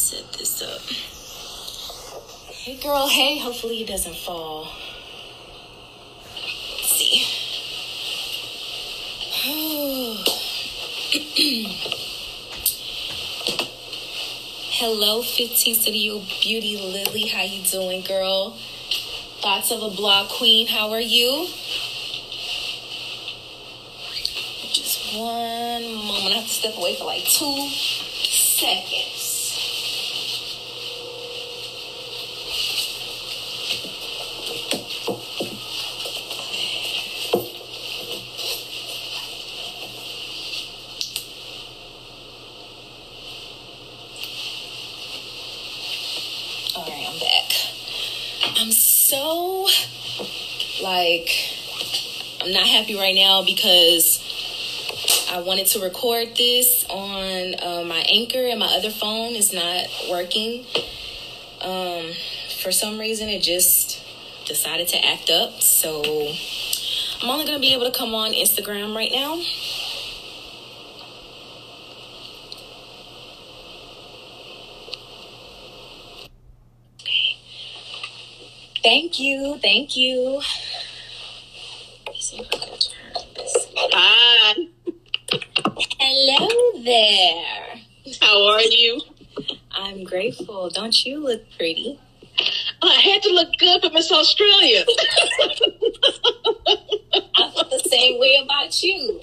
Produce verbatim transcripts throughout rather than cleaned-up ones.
set this up. Hey girl, hey, hopefully it doesn't fall. Let's see. Hello, fifteenth of you, beauty Lily. How you doing, girl? Thoughts of a blog queen, how are you? Just one moment. I have to step away for like two seconds. Like, I'm not happy right now because I wanted to record this on uh, my Anchor and my other phone is not working. Um, for some reason, it just decided to act up. So I'm only going to be able to come on Instagram right now. Thank you. Thank you. Hi. Hello there. How are you? I'm grateful. Don't you look pretty? I had to look good for Miss Australia. I felt the same way about you.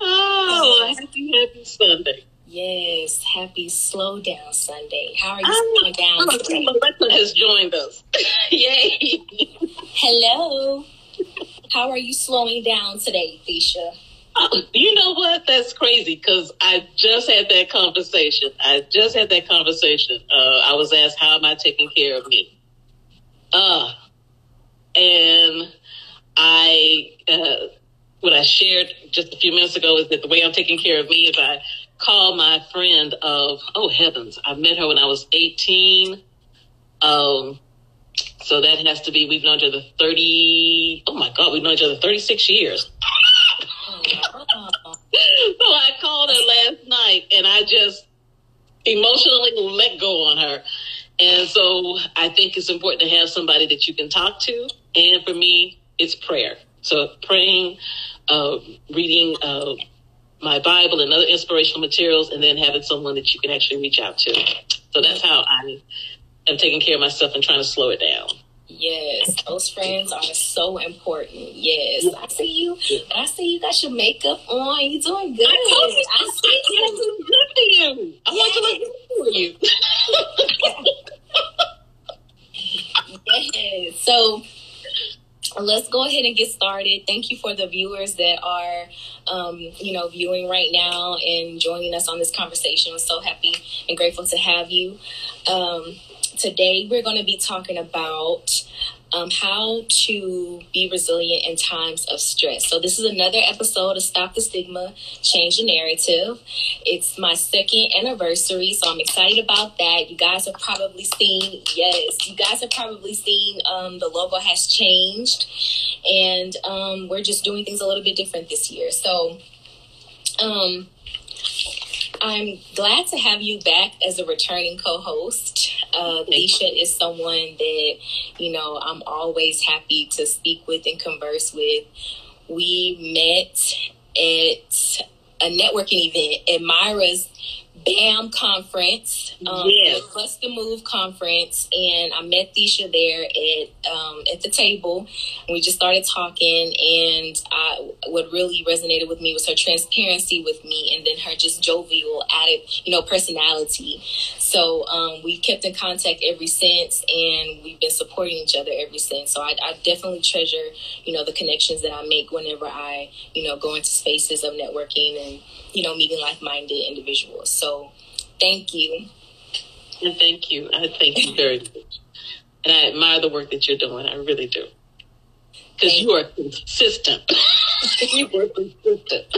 Oh, happy, happy Sunday. Yes, happy Slow Down Sunday. How are you slowing down? Oh, Team Alexa has joined us. Yay. Hello. How are you slowing down today, Thecia? Oh, you know what? That's crazy because I just had that conversation. I just had that conversation. Uh, I was asked, how am I taking care of me? Uh, and I, uh, what I shared just a few minutes ago is that the way I'm taking care of me is I call my friend of, oh heavens, I met her when I was eighteen. Um, so that has to be, we've known each other thirty, oh my God, we've known each other thirty-six years. So I called her last night and I just emotionally let go on her. And so I think it's important to have somebody that you can talk to. And for me, it's prayer. So praying, uh, reading, uh, my Bible and other inspirational materials, and then having someone that you can actually reach out to. So that's how I am taking care of myself and trying to slow it down. Yes, those friends are so important. Yes, I see you. I see you got your makeup on. You're doing good. I, I see you. I'm doing good for you. I want to look good for you. Yes. So let's go ahead and get started. Thank you for the viewers that are, um, you know, viewing right now and joining us on this conversation. We're so happy and grateful to have you. Um, today, we're going to be talking about um, how to be resilient in times of stress. So this is another episode of Stop the Stigma, Change the Narrative. It's my second anniversary, so I'm excited about that. You guys have probably seen, yes, you guys have probably seen um, the logo has changed, and um, we're just doing things a little bit different this year. So um, I'm glad to have you back as a returning co-host. Uh, Thecia is someone that, you know, I'm always happy to speak with and converse with. We met at a networking event at Myra's BAM conference, um, yes. The Bust the Move conference, and I met Thecia there at um, at the table, and we just started talking, and I, what really resonated with me was her transparency with me, and then her just jovial added, you know, personality. So um, we kept in contact ever since, and we've been supporting each other ever since. So I, I definitely treasure, you know, the connections that I make whenever I, you know, go into spaces of networking and, you know, meeting like-minded individuals. So So thank you. And thank you. I thank you very much. And I admire the work that you're doing. I really do. Because you, you are consistent. You are consistent.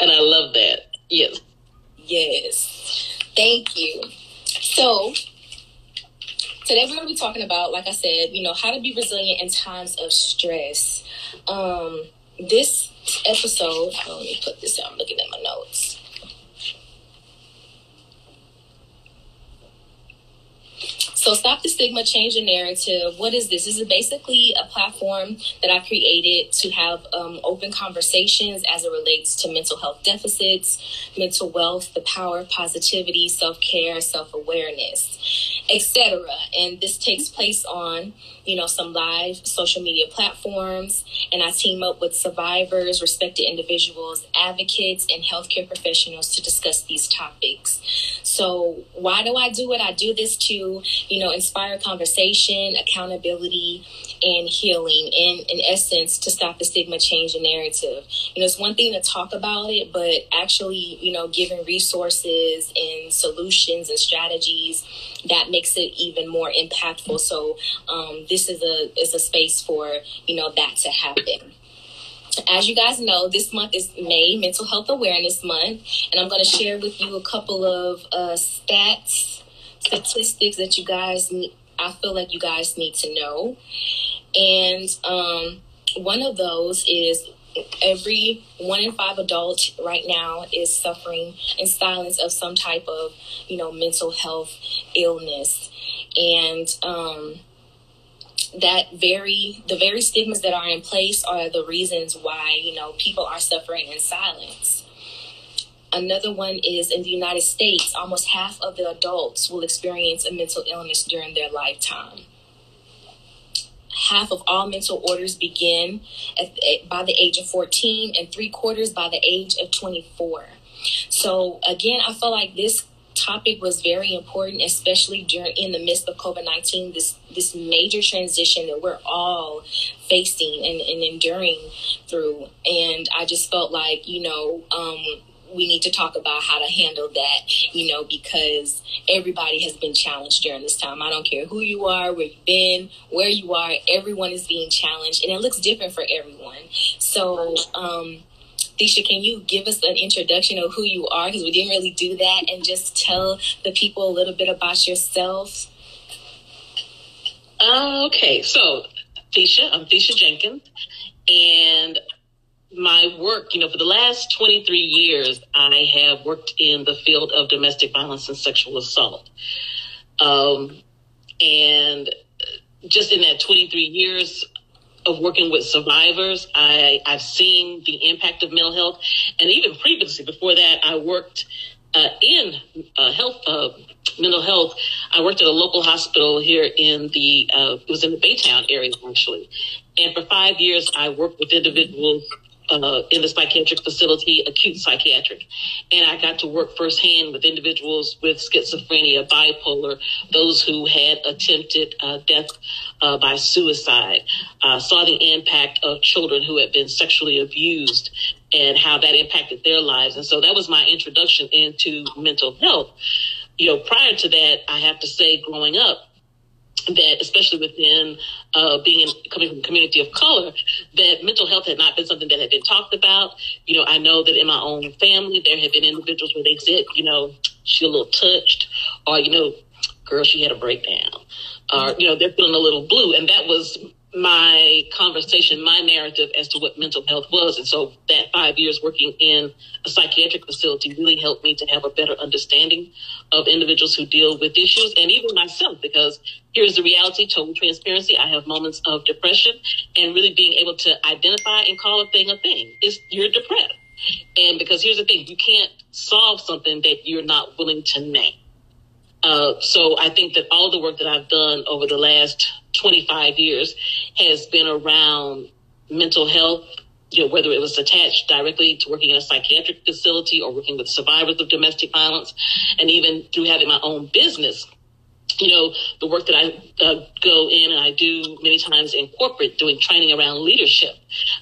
And I love that. Yes. Yes. Thank you. So today we're going to be talking about, like I said, you know, how to be resilient in times of stress. Um, this episode, oh, let me put this out. I'm looking at my notes. So Stop the Stigma, Change the Narrative. What is this? This is basically a platform that I created to have um, open conversations as it relates to mental health deficits, mental wealth, the power of positivity, self-care, self-awareness, et cetera. And this takes place on, you know, some live social media platforms. And I team up with survivors, respected individuals, advocates, and healthcare professionals to discuss these topics. So why do I do it? I do this to, you know, inspire conversation, accountability, and healing, and in essence, to stop the stigma, change the narrative. You know, it's one thing to talk about it, but actually, you know, giving resources and solutions and strategies, that makes it even more impactful. So um, this is a is a space for, you know, that to happen. As you guys know, this month is May, Mental Health Awareness Month, and I'm going to share with you a couple of uh, stats, statistics that you guys, need, I feel like you guys need to know. And um, one of those is every one in five adults right now is suffering in silence of some type of, you know, mental health illness. And um that very, the very stigmas that are in place are the reasons why, you know, people are suffering in silence. Another one is in the United States, almost half of the adults will experience a mental illness during their lifetime. Half of all mental orders begin at, at, by the age of fourteen and three quarters by the age of twenty-four. So again, I feel like this topic was very important, especially during in the midst of COVID nineteen, this this major transition that we're all facing and, and enduring through. And I just felt like, you know, um, we need to talk about how to handle that, you know, because everybody has been challenged during this time. I don't care who you are, where you've been, where you are, everyone is being challenged, and it looks different for everyone. So, um, Thecia, can you give us an introduction of who you are? Because we didn't really do that. And just tell the people a little bit about yourself. Uh, okay. So, Thecia, I'm Thecia Jenkins. And my work, you know, for the last twenty-three years, I have worked in the field of domestic violence and sexual assault. Um, and just in that twenty-three years, of working with survivors, I, I've seen the impact of mental health, and even previously, before that, I worked uh, in uh, health, uh, mental health. I worked at a local hospital here in the uh, it was in the Baytown area actually, and for five years, I worked with individuals uh, in the psychiatric facility, acute psychiatric, and I got to work firsthand with individuals with schizophrenia, bipolar, those who had attempted uh, death. Uh, by suicide, uh, saw the impact of children who had been sexually abused and how that impacted their lives. And so that was my introduction into mental health. You know, prior to that, I have to say growing up that, especially within uh, being in, coming from a community of color, that mental health had not been something that had been talked about. You know, I know that in my own family, there had been individuals where they said, you know, she a little touched, or, you know, girl, she had a breakdown. Uh, you know, they're feeling a little blue. And that was my conversation, my narrative as to what mental health was. And so that five years working in a psychiatric facility really helped me to have a better understanding of individuals who deal with issues, and even myself, because here's the reality, total transparency. I have moments of depression, and really being able to identify and call a thing a thing. It's, you're depressed. And because here's the thing, you can't solve something that you're not willing to name. Uh, so I think that all the work that I've done over the last twenty-five years has been around mental health, you know, whether it was attached directly to working in a psychiatric facility or working with survivors of domestic violence, and even through having my own business. You know, the work that I uh, go in and I do many times in corporate, doing training around leadership,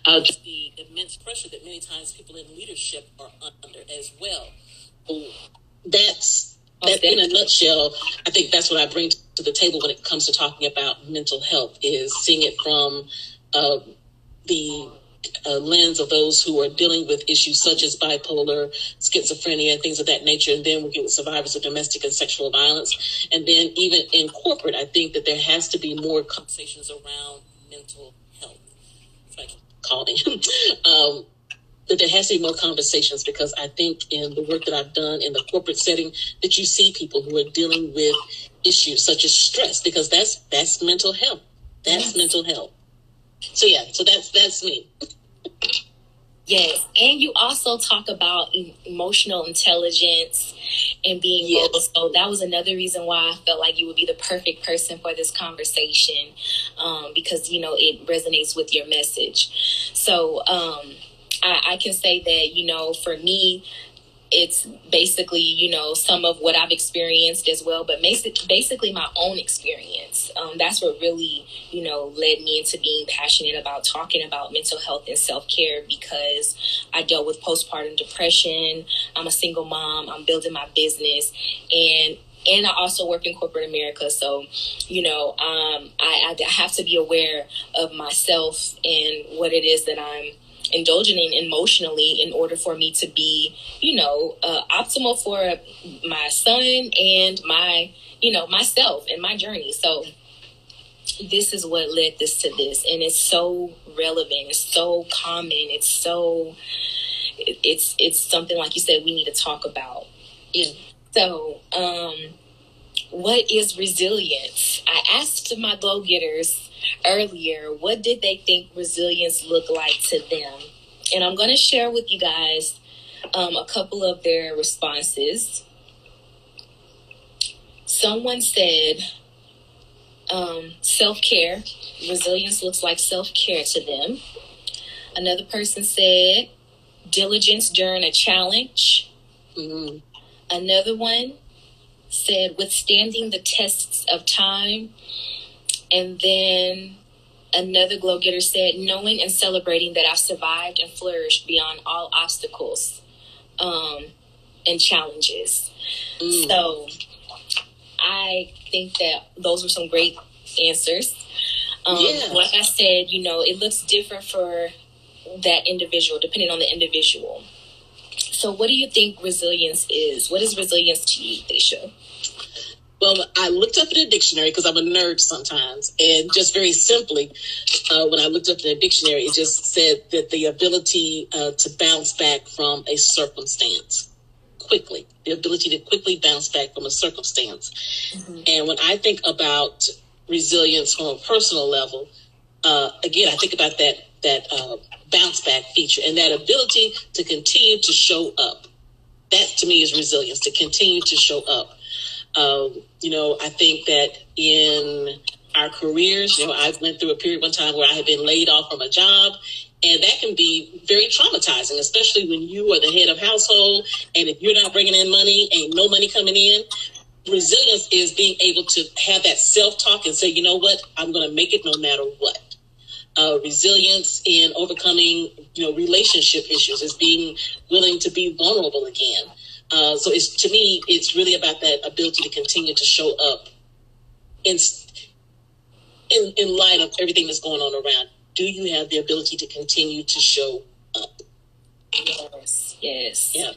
uh, just the immense pressure that many times people in leadership are under as well. That's That, in a nutshell, I think that's what I bring to the table when it comes to talking about mental health, is seeing it from uh, the uh, lens of those who are dealing with issues such as bipolar, schizophrenia, things of that nature, and then working with survivors of domestic and sexual violence. And then even in corporate, I think that there has to be more conversations around mental health, if I can call it. um, that there has to be more conversations, because I think in the work that I've done in the corporate setting that you see people who are dealing with issues such as stress, because that's that's mental health. That's yes. mental health. So yeah, so that's that's me. Yes, and you also talk about emotional intelligence and being yes. mobile. So that was another reason why I felt like you would be the perfect person for this conversation, um, because, you know, it resonates with your message. So um, I, I can say that, you know, for me, it's basically, you know, some of what I've experienced as well, but basically my own experience. Um, that's what really, you know, led me into being passionate about talking about mental health and self-care, because I dealt with postpartum depression. I'm a single mom. I'm building my business, and and I also work in corporate America. So, you know, um, I, I have to be aware of myself and what it is that I'm indulging in emotionally in order for me to be, you know, uh, optimal for my son and my, you know, myself and my journey. So this is what led this to this. And it's so relevant. It's so common. It's so, it's, it's something, like you said, we need to talk about. Yeah. So, um, what is resilience? I asked my go-getters earlier, what did they think resilience looked like to them? And I'm going to share with you guys um, a couple of their responses. Someone said um, self-care. Resilience looks like self-care to them. Another person said diligence during a challenge. Mm-hmm. Another one said withstanding the tests of time. And then another glow-getter said, knowing and celebrating that I've survived and flourished beyond all obstacles um, and challenges. Mm. So I think that those were some great answers. Um, yeah. Like I said, you know, it looks different for that individual, depending on the individual. So what do you think resilience is? What is resilience to you, Thecia? Well, I looked up in a dictionary because I'm a nerd sometimes. And just very simply, uh, when I looked up in a dictionary, it just said that the ability uh, to bounce back from a circumstance quickly, the ability to quickly bounce back from a circumstance. Mm-hmm. And when I think about resilience from a personal level, uh, again, I think about that, that uh, bounce back feature and that ability to continue to show up. That to me is resilience, to continue to show up. Um, you know, I think that in our careers, you know, I went through a period one time where I had been laid off from a job, and that can be very traumatizing, especially when you are the head of household, and if you're not bringing in money, ain't no money coming in. Resilience is being able to have that self-talk and say, you know what, I'm going to make it no matter what. Uh, resilience in overcoming, you know, relationship issues is being willing to be vulnerable again. Uh, so it's, to me, it's really about that ability to continue to show up in, in in light of everything that's going on around. Do you have the ability to continue to show up? Yes, yes. Yeah.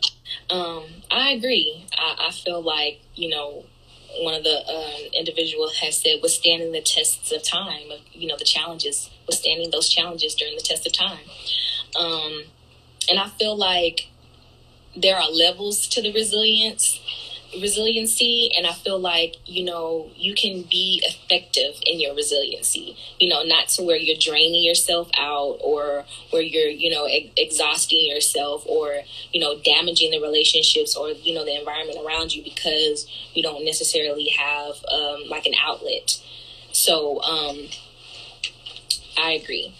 Um, I agree. I, I feel like, you know, one of the um, individual has said withstanding the tests of time, of, you know, the challenges, withstanding those challenges during the test of time. Um, and I feel like there are levels to the resilience, resiliency. And I feel like, you know, you can be effective in your resiliency, you know, not to where you're draining yourself out or where you're, you know, ex- exhausting yourself or, you know, damaging the relationships or, you know, the environment around you because you don't necessarily have um, like an outlet. So um, I agree.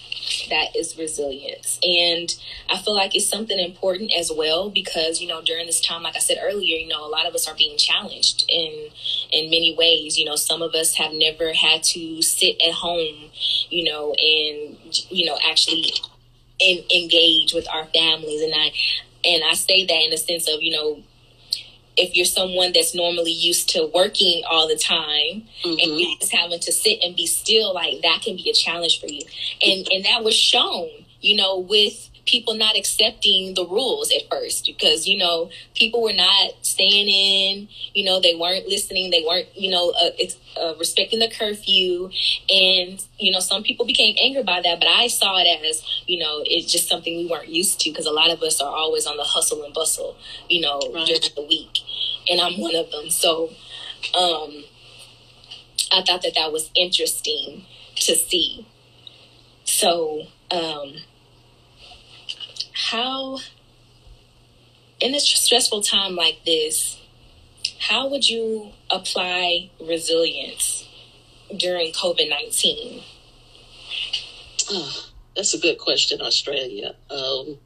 That is resilience. And I feel like it's something important as well because, you know, during this time, like I said earlier, you know, a lot of us are being challenged in in many ways. You know, some of us have never had to sit at home, you know, and, you know, actually in, engage with our families. And I and I say that in the sense of, you know, if you're someone that's normally used to working all the time mm-hmm. and you're just having to sit and be still, like that can be a challenge for you. And and that was shown, you know, with people not accepting the rules at first, because, you know, people were not staying in, you know, they weren't listening, they weren't, you know, uh, it's, uh, respecting the curfew. And, you know, some people became angry by that, but I saw it as, you know, it's just something we weren't used to, because a lot of us are always on the hustle and bustle, you know, right. during the week. And I'm one of them. So um, I thought that that was interesting to see. So um, how, in a stressful time like this, how would you apply resilience during COVID nineteen? Oh, that's a good question, Australia. Um,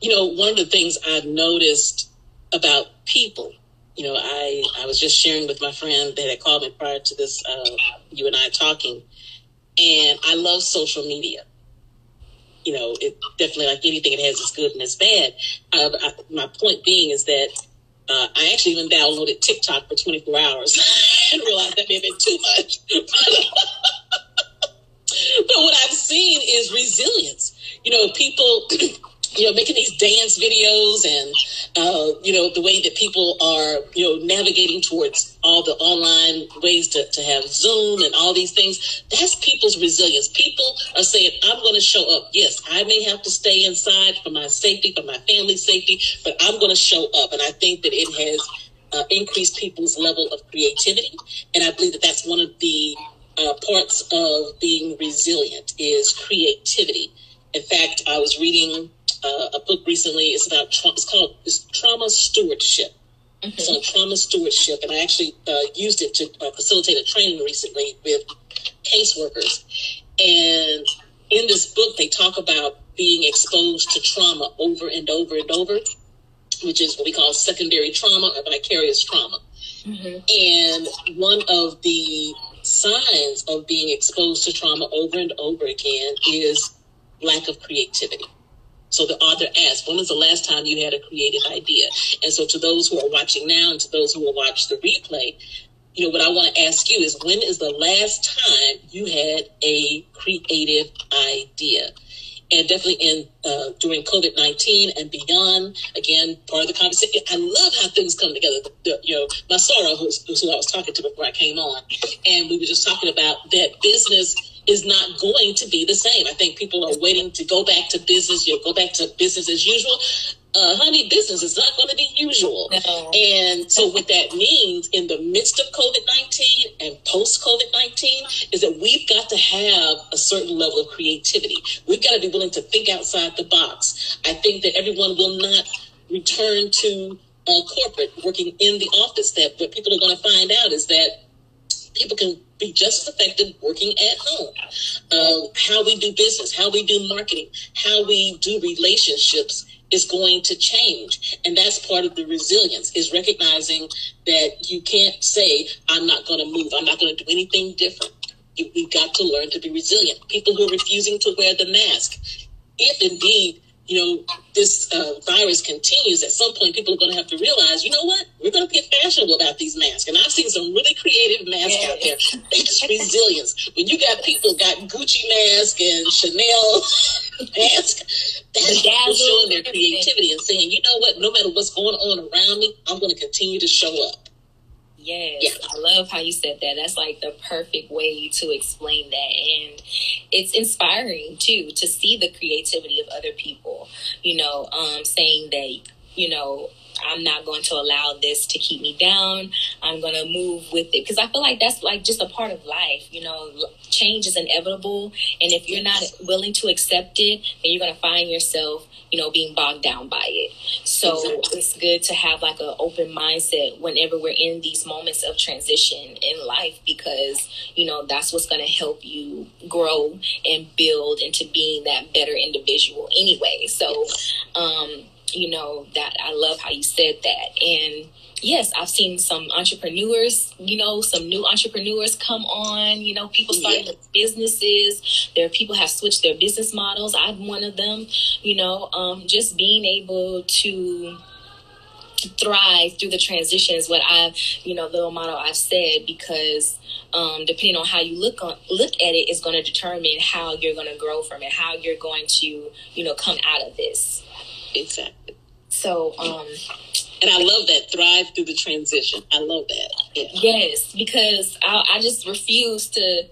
you know, one of the things I've noticed about people, you know, I, I was just sharing with my friend that had called me prior to this, uh, you and I talking. And I love social media. You know, it definitely, like anything, it has its good and its bad. Uh, I, my point being is that uh, I actually even downloaded TikTok for twenty-four hours and realized that may have been too much. But what I've seen is resilience. You know, people, you know, making these dance videos and, uh, you know, the way that people are, you know, navigating towards all the online ways to, to have Zoom and all these things. That's people's resilience. People are saying, I'm going to show up. Yes, I may have to stay inside for my safety, for my family's safety, but I'm going to show up. And I think that it has uh, increased people's level of creativity. And I believe that that's one of the uh, parts of being resilient is creativity. In fact, I was reading Uh, a book recently. It's about tra- it's called it's trauma stewardship. Mm-hmm. It's on trauma stewardship, and I actually uh, used it to uh, facilitate a training recently with caseworkers. And in this book, they talk about being exposed to trauma over and over and over, which is what we call secondary trauma or vicarious trauma. Mm-hmm. And one of the signs of being exposed to trauma over and over again is lack of creativity. So the author asked, when was the last time you had a creative idea? And so to those who are watching now and to those who will watch the replay, you know, what I want to ask you is, when is the last time you had a creative idea? And definitely in uh, during COVID nineteen and beyond, again, part of the conversation, I love how things come together. The, the, you know, my Sarah, who's, who I was talking to before I came on, and we were just talking about that business is not going to be the same. I think people are waiting to go back to business. You'll go back to business as usual. Uh, honey, business is not going to be usual. No. And so what that means in the midst of COVID nineteen and post-COVID nineteen is that we've got to have a certain level of creativity. We've got to be willing to think outside the box. I think that everyone will not return to uh, corporate working in the office. That what people are going to find out is that people can be just as effective working at home. Uh, how we do business, how we do marketing, how we do relationships is going to change. And that's part of the resilience, is recognizing that you can't say, I'm not going to move. I'm not going to do anything different. You, we've got to learn to be resilient. People who are refusing to wear the mask, if indeed, you know, this uh, virus continues, at some point people are going to have to realize, you know what, we're going to get fashionable about these masks. And I've seen some really creative masks yeah. out there. That's resilience. When you got people got Gucci mask and Chanel mask, that's people showing their creativity and saying, you know what, no matter what's going on around me, I'm going to continue to show up. Yes, yeah. I love how you said that. That's like the perfect way to explain that. And it's inspiring, too, to see the creativity of other people, you know, um, saying that, you know, I'm not going to allow this to keep me down. I'm going to move with it, because I feel like that's like just a part of life. You know, change is inevitable. And if you're not willing to accept it, then you're going to find yourself, you know, being bogged down by it. So exactly. It's good to have like an open mindset whenever we're in these moments of transition in life, because, you know, that's what's going to help you grow and build into being that better individual anyway. So, um, you know, that I love how you said that. And yes, I've seen some entrepreneurs, you know, some new entrepreneurs come on, you know, people starting yeah. businesses. There are people have switched their business models. I'm one of them, you know, um, just being able to thrive through the transition is what I've, you know, little motto I've said, because um, depending on how you look on, look at it is going to determine how you're going to grow from it, how you're going to, you know, come out of this. Exactly. So, um, and I love that, thrive through the transition. I love that. Yeah. Yes, because I, I just refuse to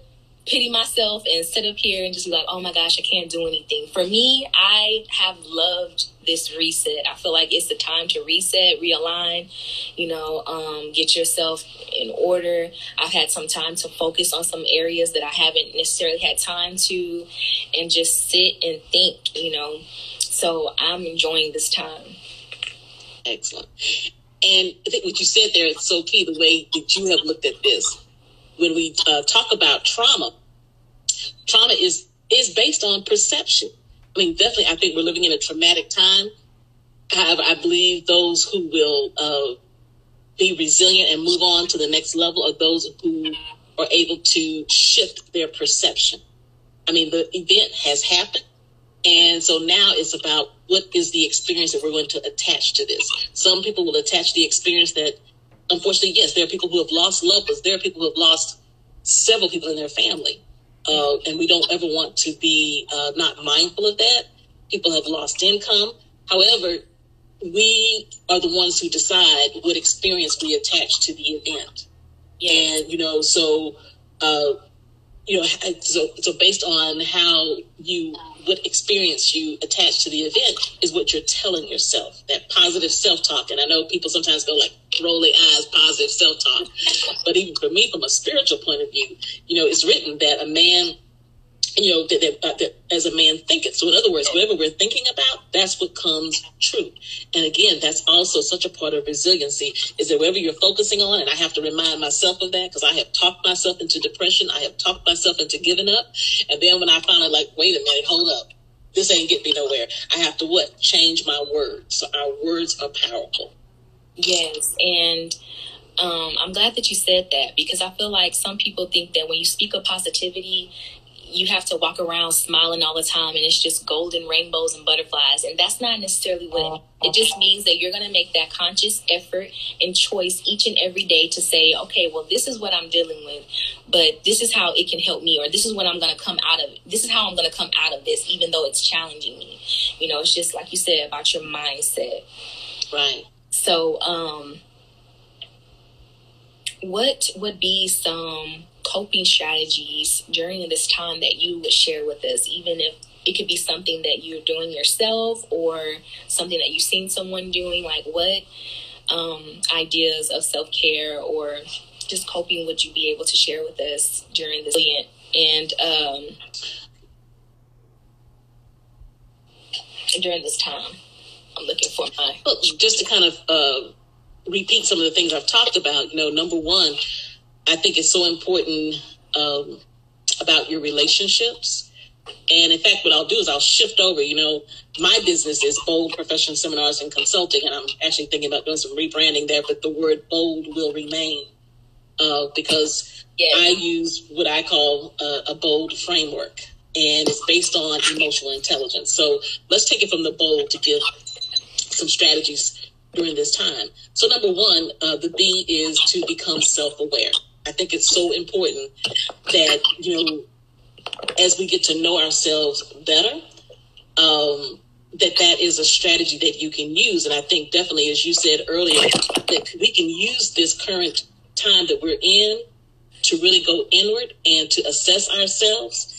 pity myself and sit up here and just be like, oh my gosh, I can't do anything. For me, I have loved this reset. I feel like it's the time to reset, realign, you know, um, get yourself in order. I've had some time to focus on some areas that I haven't necessarily had time to, and just sit and think, you know. So I'm enjoying this time. Excellent. And I think what you said there is so key, the way that you have looked at this. When we uh, talk about trauma, trauma is is based on perception. I mean, definitely, I think we're living in a traumatic time. However, I believe those who will uh, be resilient and move on to the next level are those who are able to shift their perception. I mean, the event has happened. And so now it's about what is the experience that we're going to attach to this. Some people will attach the experience that, unfortunately, yes, there are people who have lost loved ones. There are people who have lost several people in their family. Uh, and we don't ever want to be uh, not mindful of that. People have lost income. However, we are the ones who decide what experience we attach to the event. Yes. And, you know, so, uh, you know, so, so based on how you, what experience you attach to the event is what you're telling yourself, that positive self-talk. And I know people sometimes go like, roll their eyes, positive self-talk. But even for me, from a spiritual point of view, you know, it's written that a man, you know, that, that, uh, that as a man thinketh. So in other words, whatever we're thinking about, that's what comes true. And again, that's also such a part of resiliency, is that whatever you're focusing on, and I have to remind myself of that, because I have talked myself into depression. I have talked myself into giving up. And then when I finally like, wait a minute, hold up. This ain't getting me nowhere. I have to what? Change my words. So our words are powerful. Yes, and um, I'm glad that you said that, because I feel like some people think that when you speak of positivity, you have to walk around smiling all the time and it's just golden rainbows and butterflies. And that's not necessarily what it, it just means that you're going to make that conscious effort and choice each and every day to say, okay, well, this is what I'm dealing with, but this is how it can help me, or this is what I'm going to come out of. This is how I'm going to come out of this, even though it's challenging me. You know, it's just like you said about your mindset. Right. So, um, what would be some coping strategies during this time that you would share with us, even if it could be something that you're doing yourself or something that you've seen someone doing? Like, what um, ideas of self-care or just coping would you be able to share with us during this event? And um, during this time, I'm looking for my... Well, just to kind of uh, repeat some of the things I've talked about, you know, number one, I think it's so important um, about your relationships. And in fact, what I'll do is I'll shift over. You know, my business is Bold Profession Seminars and Consulting, and I'm actually thinking about doing some rebranding there, but the word bold will remain uh, because yeah. I use what I call a, a bold framework, and it's based on emotional intelligence. So let's take it from the bold to give some strategies during this time. So number one, uh, the B is to become self-aware. I think it's so important that, you know, as we get to know ourselves better, um, that that is a strategy that you can use. And I think definitely, as you said earlier, that we can use this current time that we're in to really go inward and to assess ourselves.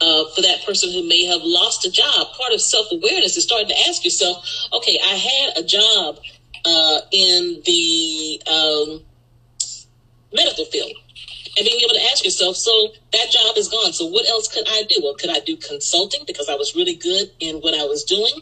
Uh, for that person who may have lost a job, part of self-awareness is starting to ask yourself, okay, I had a job uh, in the um, medical field. And being able to ask yourself, so that job is gone. So what else could I do? Well, could I do consulting because I was really good in what I was doing?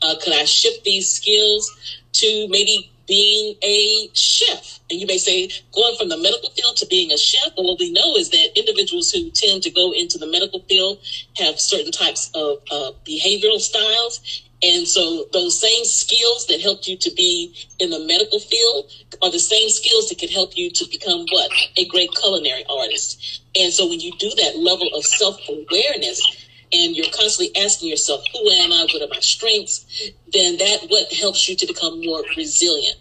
Uh, could I shift these skills to maybe being a chef? And you may say going from the medical field to being a chef, but what we know is that individuals who tend to go into the medical field have certain types of uh, behavioral styles. And so those same skills that helped you to be in the medical field are the same skills that can help you to become what? A great culinary artist. And so when you do that level of self-awareness and you're constantly asking yourself, who am I? What are my strengths? Then that what helps you to become more resilient.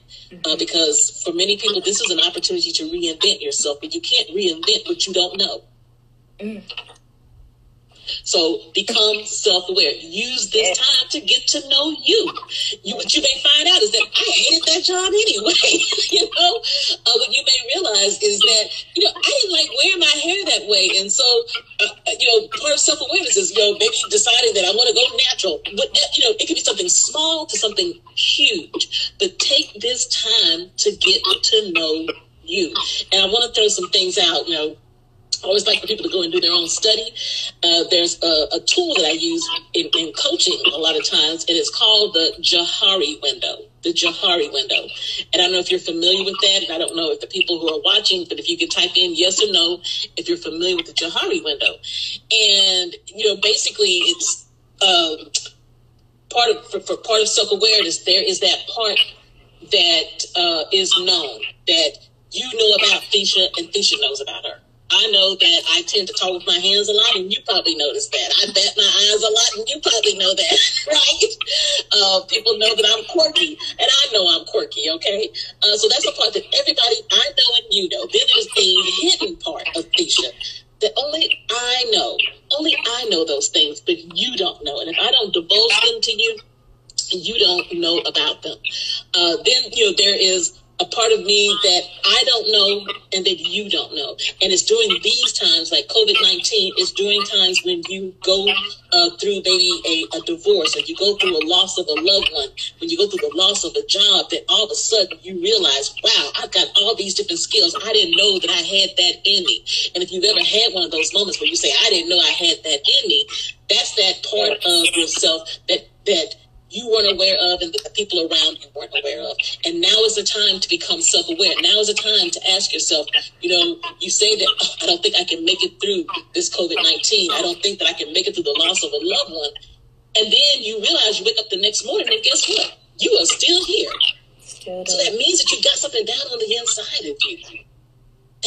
uh, because for many people, this is an opportunity to reinvent yourself, but you can't reinvent what you don't know. Mm. So become self-aware. Use this time to get to know you. You what you may find out is that I hated that job anyway. You know, uh, what you may realize is that, you know, I didn't like wearing my hair that way. And so, uh, you know, part of self-awareness is, you know, maybe deciding that I want to go natural. But, you know, it could be something small to something huge. But take this time to get to know you. And I want to throw some things out, you know. I always like for people to go and do their own study. Uh, there's a, a tool that I use in, in coaching a lot of times, and it's called the Johari window, the Johari window. And I don't know if you're familiar with that, and I don't know if the people who are watching, but if you can type in yes or no, if you're familiar with the Johari window. And, you know, basically it's um, part of, for, for part of self-awareness, there is that part that uh, is known, that you know about Thecia and Thecia knows about her. I know that I tend to talk with my hands a lot, and you probably notice that. I bat my eyes a lot, and you probably know that, right? Uh, people know that I'm quirky, and I know I'm quirky, okay? Uh, so that's the part that everybody I know and you know. Then there's the hidden part of Thecia that only I know. Only I know those things, but you don't know. And if I don't divulge them to you, you don't know about them. Uh, then, you know, there is a part of me that I don't know and that you don't know. And it's during these times, like COVID nineteen, it's during times when you go uh, through maybe a, a divorce, or you go through a loss of a loved one, when you go through the loss of a job, that all of a sudden you realize, wow, I've got all these different skills. I didn't know that I had that in me. And if you've ever had one of those moments where you say, I didn't know I had that in me, that's that part of yourself that, that, you weren't aware of, and the people around you weren't aware of. And now is the time to become self-aware. Now is the time to ask yourself, you know, you say that, oh, I don't think I can make it through this COVID nineteen. I don't think that I can make it through the loss of a loved one. And then you realize you wake up the next morning, and guess what? You are still here. Still so that means that you got something down on the inside of you.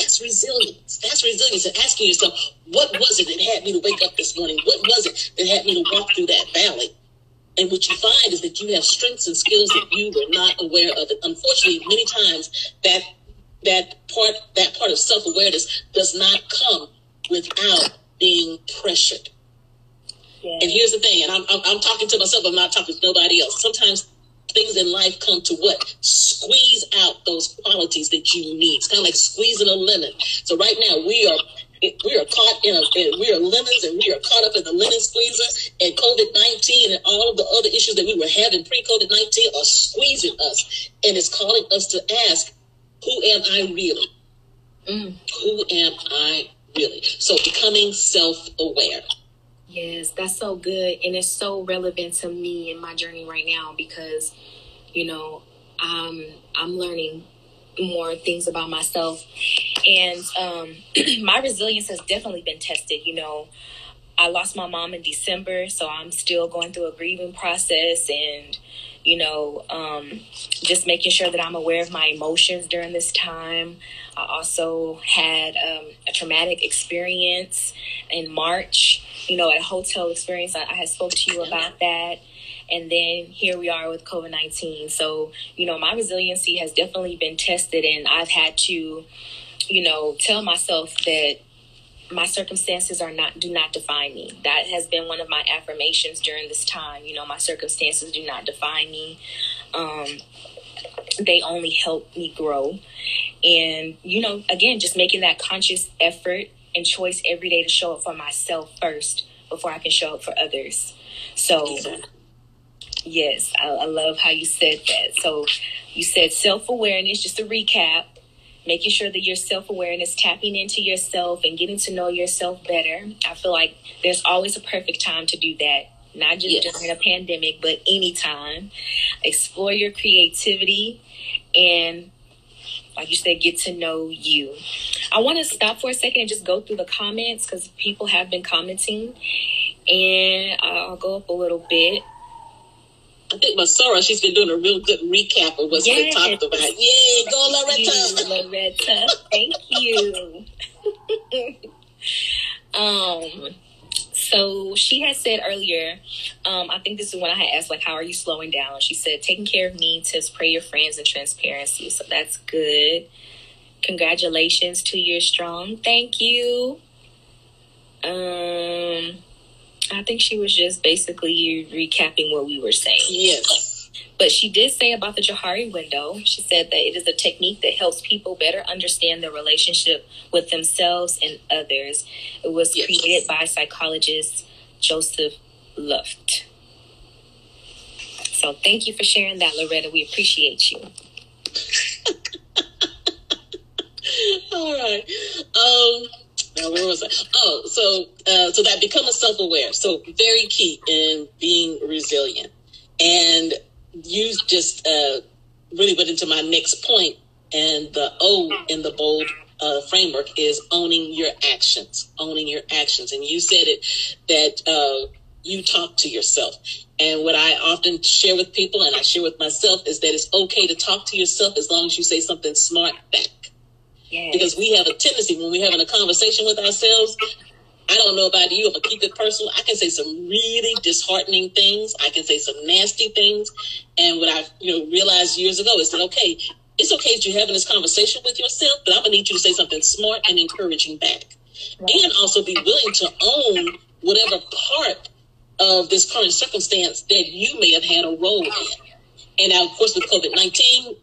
That's resilience. That's resilience. And asking yourself, what was it that had me to wake up this morning? What was it that had me to walk through that valley? And what you find is that you have strengths and skills that you were not aware of. And unfortunately, many times that that part that part of self-awareness does not come without being pressured. Yeah. And here's the thing, and I'm, I'm I'm talking to myself. I'm not talking to nobody else. Sometimes things in life come to what? Squeeze out those qualities that you need. It's kind of like squeezing a lemon. So right now we are. We are caught in a, we are lemons, and we are caught up in the lemon squeezer, and COVID nineteen and all of the other issues that we were having pre-COVID nineteen are squeezing us, and it's calling us to ask, who am I really? Mm. Who am I really? So becoming self-aware. Yes, that's so good, and it's so relevant to me in my journey right now because, you know, I'm, I'm learning more things about myself, and um my resilience has definitely been tested. You know, I lost my mom in December, so I'm still going through a grieving process, and you know, um just making sure that I'm aware of my emotions during this time. I also had um a traumatic experience in March, you know, at a hotel experience. I, I had spoke to you about that. And then here we are with COVID nineteen. So, you know, my resiliency has definitely been tested, and I've had to, you know, tell myself that my circumstances are not, do not define me. That has been one of my affirmations during this time. You know, my circumstances do not define me. Um, they only help me grow. And, you know, again, just making that conscious effort and choice every day to show up for myself first before I can show up for others. So... Yes, I, I love how you said that. So you said self-awareness, just to recap, making sure that your self-awareness, tapping into yourself and getting to know yourself better. I feel like there's always a perfect time to do that, not just yes. during a pandemic, but anytime. Explore your creativity and, like you said, get to know you. I want to stop for a second and just go through the comments because people have been commenting, and I'll go up a little bit. I think Masora, she's been doing a real good recap of what's yes. been talked about. Yay, go Loretta! You, Loretta, thank you. um, So she had said earlier, um, I think this is when I had asked, like, how are you slowing down? She said, taking care of needs, tips, pray your friends, and transparency. So that's good. Congratulations, two years strong. Thank you. Um, I think she was just basically recapping what we were saying. Yes. But she did say about the Johari window, she said that it is a technique that helps people better understand their relationship with themselves and others. It was yes. created by psychologist Joseph Luft. So thank you for sharing that, Loretta. We appreciate you. All right. Um, now where was I? Oh, so uh, so that becoming self-aware. So very key in being resilient. And you just uh, really went into my next point, and the O in the bold uh, framework is owning your actions, owning your actions. And you said it, that uh, you talk to yourself. And what I often share with people, and I share with myself, is that it's okay to talk to yourself as long as you say something smart back. Yes. Because we have a tendency when we're having a conversation with ourselves, I don't know about you, I'm going to keep it personal. I can say some really disheartening things. I can say some nasty things. And what I you know, realized years ago is that, okay, it's okay that you're having this conversation with yourself, but I'm going to need you to say something smart and encouraging back. And also be willing to own whatever part of this current circumstance that you may have had a role in. And now, of course, with COVID nineteen,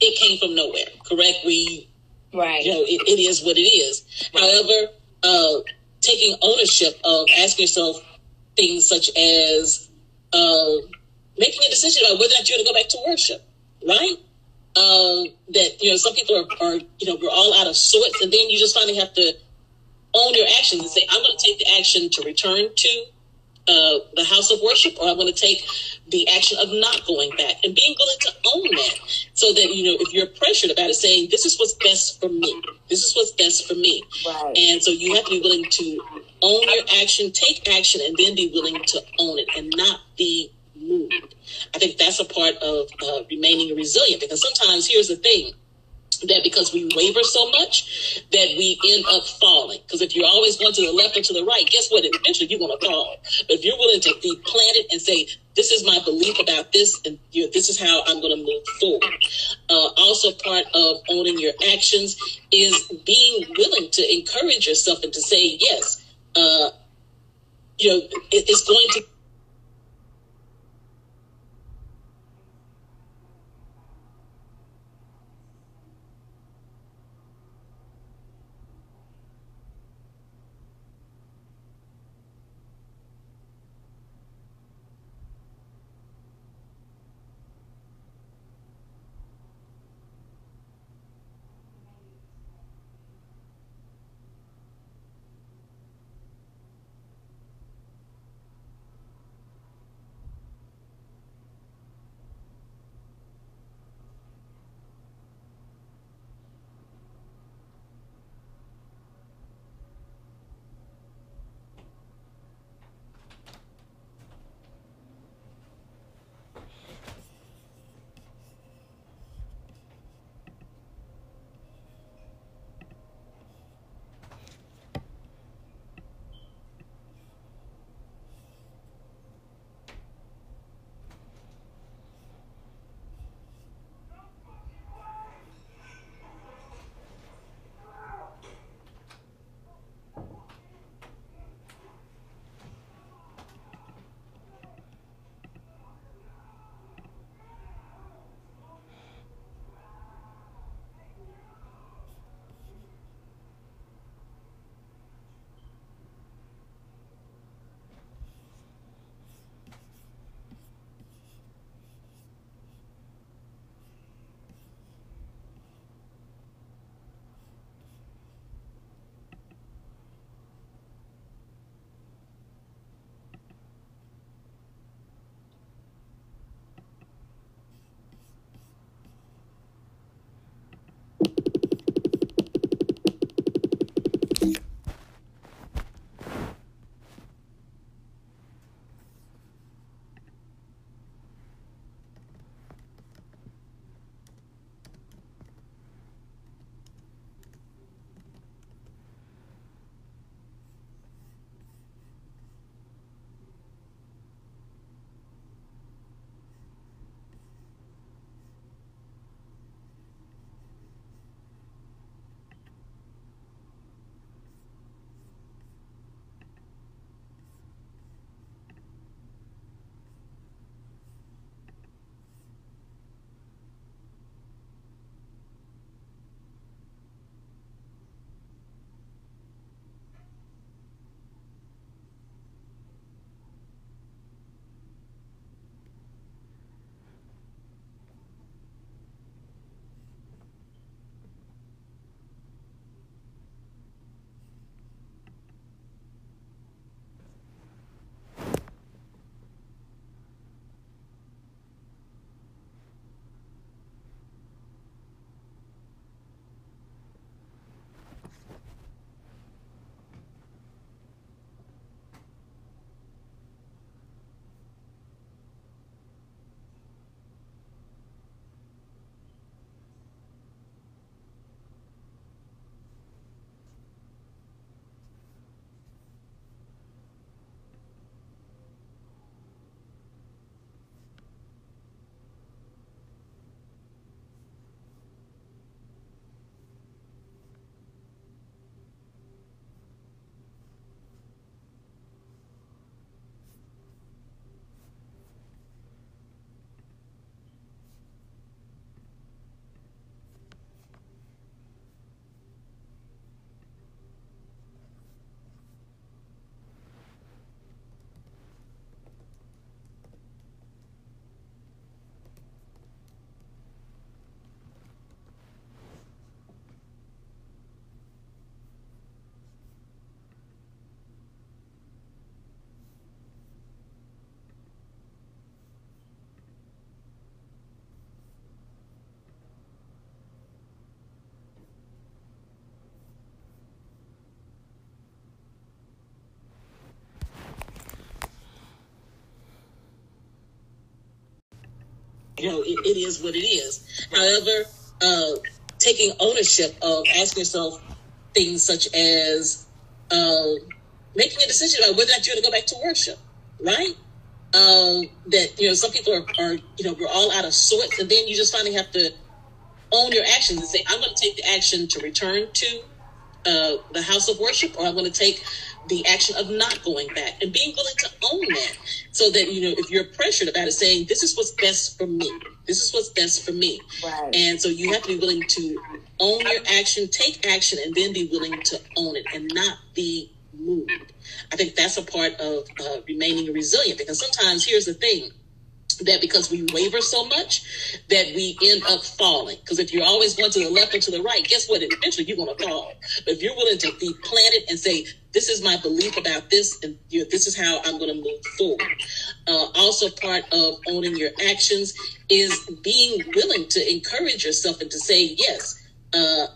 it came from nowhere, correct? We, right. You know, it, it is what it is. Right. However, uh, taking ownership of asking yourself things such as uh, making a decision about whether or not you're going to go back to worship, right? Uh, that, you know, some people are, are, you know, we're all out of sorts. And then you just finally have to own your actions and say, I'm going to take the action to return to uh, the house of worship, or I'm going to take the action of not going back, and being willing to own that, so that, you know, if you're pressured about it, saying, this is what's best for me. This is what's best for me. Right. And so you have to be willing to own your action, take action, and then be willing to own it and not be moved. I think that's a part of uh, remaining resilient, because sometimes here's the thing, that because we waver so much that we end up falling. Because if you're always going to the left or to the right, guess what? Eventually you're going to fall. But if you're willing to be planted and say, this is my belief about this, and you know, this is how I'm going to move forward. Uh, also part of owning your actions is being willing to encourage yourself and to say, yes, uh, you know, it, it's going to you know, it, it is what it is. However, uh, taking ownership of asking yourself things such as uh, making a decision about whether or not you're going to go back to worship, right? Uh, that, you know, some people are, are, you know, we're all out of sorts, and then you just finally have to own your actions and say, I'm going to take the action to return to uh, the house of worship, or I'm going to take the action of not going back, and being willing to own that, so that, you know, if you're pressured about it, saying, this is what's best for me. This is what's best for me. Right. And so you have to be willing to own your action, take action, and then be willing to own it and not be moved. I think that's a part of uh, remaining resilient, because sometimes, here's the thing, that because we waver so much that we end up falling. Because if you're always going to the left or to the right, guess what? Eventually you're going to fall. But if you're willing to be planted and say, this is my belief about this, and you know, this is how I'm going to move forward. Uh, also part of owning your actions is being willing to encourage yourself and to say, yes, uh,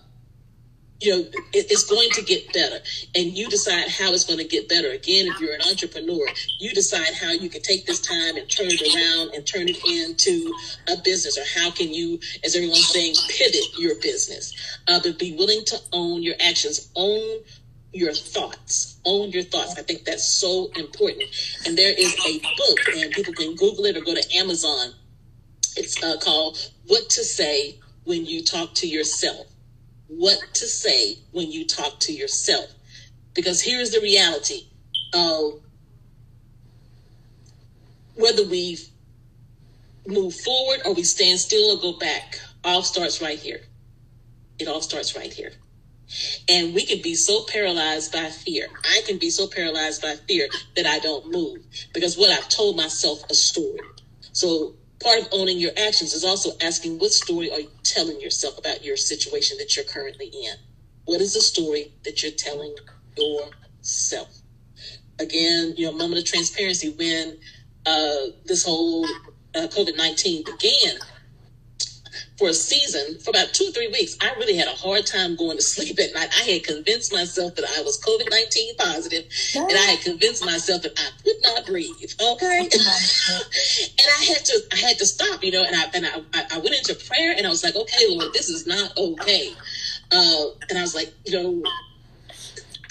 you know, it's going to get better, and you decide how it's going to get better. Again, if you're an entrepreneur, you decide how you can take this time and turn it around and turn it into a business, or how can you, as everyone's saying, pivot your business. Uh, but be willing to own your actions, own your thoughts, own your thoughts. I think that's so important. And there is a book, and people can Google it or go to Amazon. It's uh, called What to Say When You Talk to Yourself. What to say when you talk to yourself, because here's the reality of whether we move forward or we stand still or go back, all starts right here. It all starts right here. And we can be so paralyzed by fear. I can be so paralyzed by fear that I don't move, because what I've told myself a story. So part of owning your actions is also asking, what story are you telling yourself about your situation that you're currently in? What is the story that you're telling yourself? Again, you know, moment of transparency, when uh, this whole uh, COVID nineteen began, for a season, for about two or three weeks, I really had a hard time going to sleep at night. I had convinced myself that I was COVID nineteen positive, yeah. and I had convinced myself that I could not breathe. Okay, and I had to, I had to stop, you know. And I, and I, I went into prayer, and I was like, okay, Lord, this is not okay. Uh, and I was like, you know,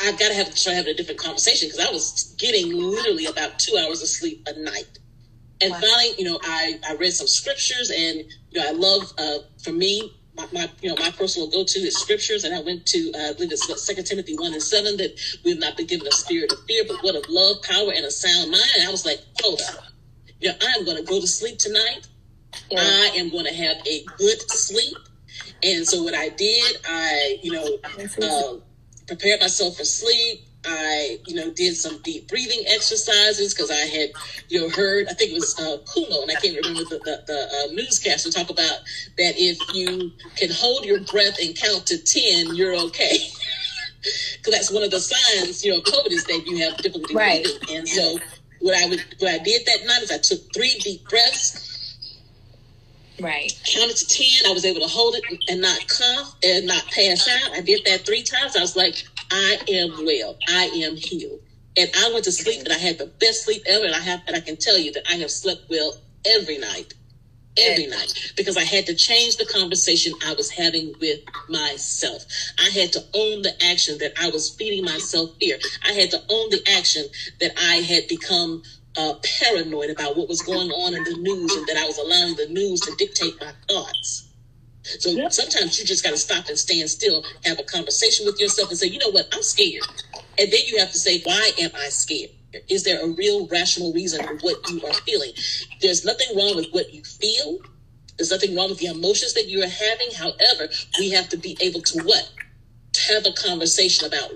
I've got to have try having a different conversation, because I was getting literally about two hours of sleep a night. And wow. finally, you know, I, I read some scriptures, and, you know, I love, uh, for me, my, my you know, my personal go-to is scriptures. And I went to, uh, I believe it's Second Timothy one and seven, that we have not been given a spirit of fear, but what of love, power, and a sound mind. And I was like, hold up. You know, I am going to go to sleep tonight. Yeah. I am going to have a good sleep. And so what I did, I, you know, uh, prepared myself for sleep. I, you know, did some deep breathing exercises, because I had, you know, heard, I think it was uh, Kuno, and I can't remember the, the, the uh, newscaster talk about that if you can hold your breath and count to ten, you're okay. Because that's one of the signs, you know, COVID is that you have difficulty right. breathing. And so what I would, what I did that night is I took three deep breaths. Right. Counted to ten. I was able to hold it and not cough and not pass out. I did that three times. I was like, I am well. I am healed. And I went to sleep, and I had the best sleep ever. And I have, and I can tell you that I have slept well every night, every night, because I had to change the conversation I was having with myself. I had to own the action that I was feeding myself fear. I had to own the action that I had become Uh, paranoid about what was going on in the news, and that I was allowing the news to dictate my thoughts. So yep. sometimes you just got to stop and stand still, have a conversation with yourself, and say, you know what, I'm scared. And then you have to say, why am I scared? Is there a real rational reason for what you are feeling? There's nothing wrong with what you feel. There's nothing wrong with the emotions that you are having. However, we have to be able to what? Have a conversation about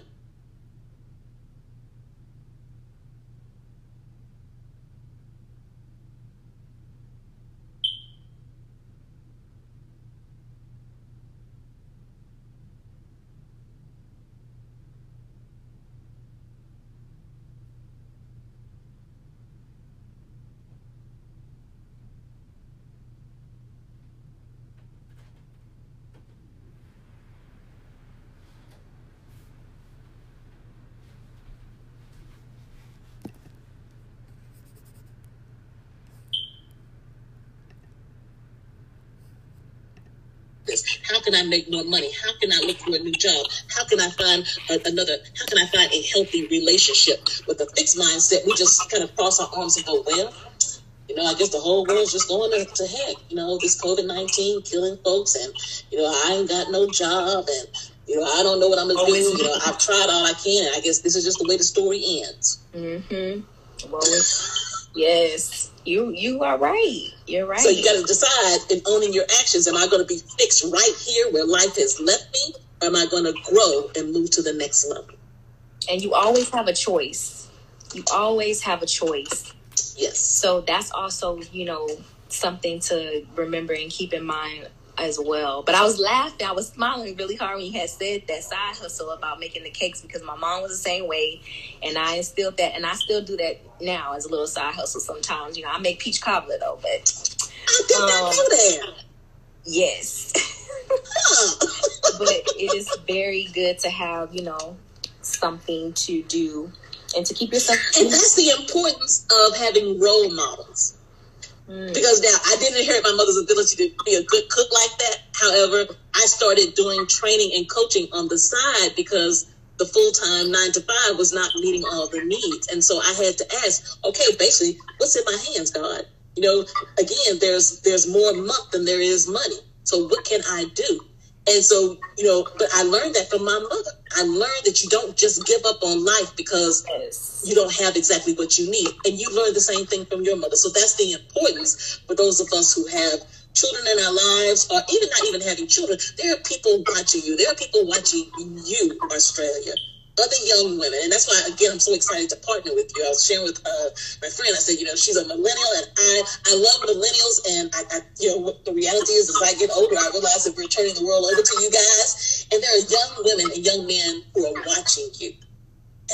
How can I make more money? How can I look for a new job? How can I find a, another, how can I find a healthy relationship? With a fixed mindset, we just kind of cross our arms and go, well, you know, I guess the whole world's just going to heck. You know, this COVID nineteen killing folks, and, you know, I ain't got no job, and, you know, I don't know what I'm going to do. You know, I've tried all I can, and I guess this is just the way the story ends. Mm-hmm. Well, yes. You you are right. You're right. So you got to decide in owning your actions, am I going to be fixed right here where life has left me? Or am I going to grow and move to the next level? And you always have a choice. You always have a choice. Yes. So that's also, you know, something to remember and keep in mind as well. But I was laughing. I was smiling really hard when you had said that side hustle about making the cakes, because my mom was the same way, and I instilled that, and I still do that now as a little side hustle sometimes. You know, I make peach cobbler though, but I did um, not know that. Yes. But it is very good to have, you know, something to do and to keep yourself. And that's the importance of having role models. Because now I didn't inherit my mother's ability to be a good cook like that. However, I started doing training and coaching on the side because the full-time nine to five was not meeting all the needs. And so I had to ask, okay, basically, what's in my hands, God? You know, again, there's there's more month than there is money. So what can I do? And so, you know, but I learned that from my mother. I learned that you don't just give up on life because you don't have exactly what you need. And you learned the same thing from your mother. So that's the importance for those of us who have children in our lives, or even not even having children. There are people watching you. There are people watching you, Australia, other young women. And that's why, again, I'm so excited to partner with you. I was sharing with uh, my friend. I said, you know, she's a millennial, and I, I love millennials. And, I, I, you know, what the reality is, as I get older, I realize that we're turning the world over to you guys. And there are young women and young men who are watching you.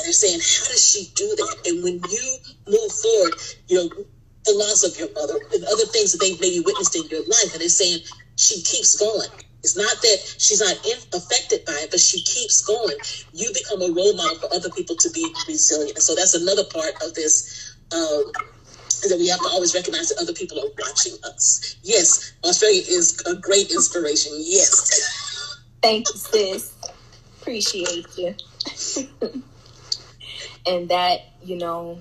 And they're saying, how does she do that? And when you move forward, you know, the loss of your mother and other things that they've maybe witnessed in your life, and they're saying, she keeps going. It's not that she's not in- affected by it, but she keeps going. You become a role model for other people to be resilient. And so that's another part of this, um, that we have to always recognize that other people are watching us. Yes, Australia is a great inspiration. Yes. Thank you, sis. Appreciate you. And that, you know,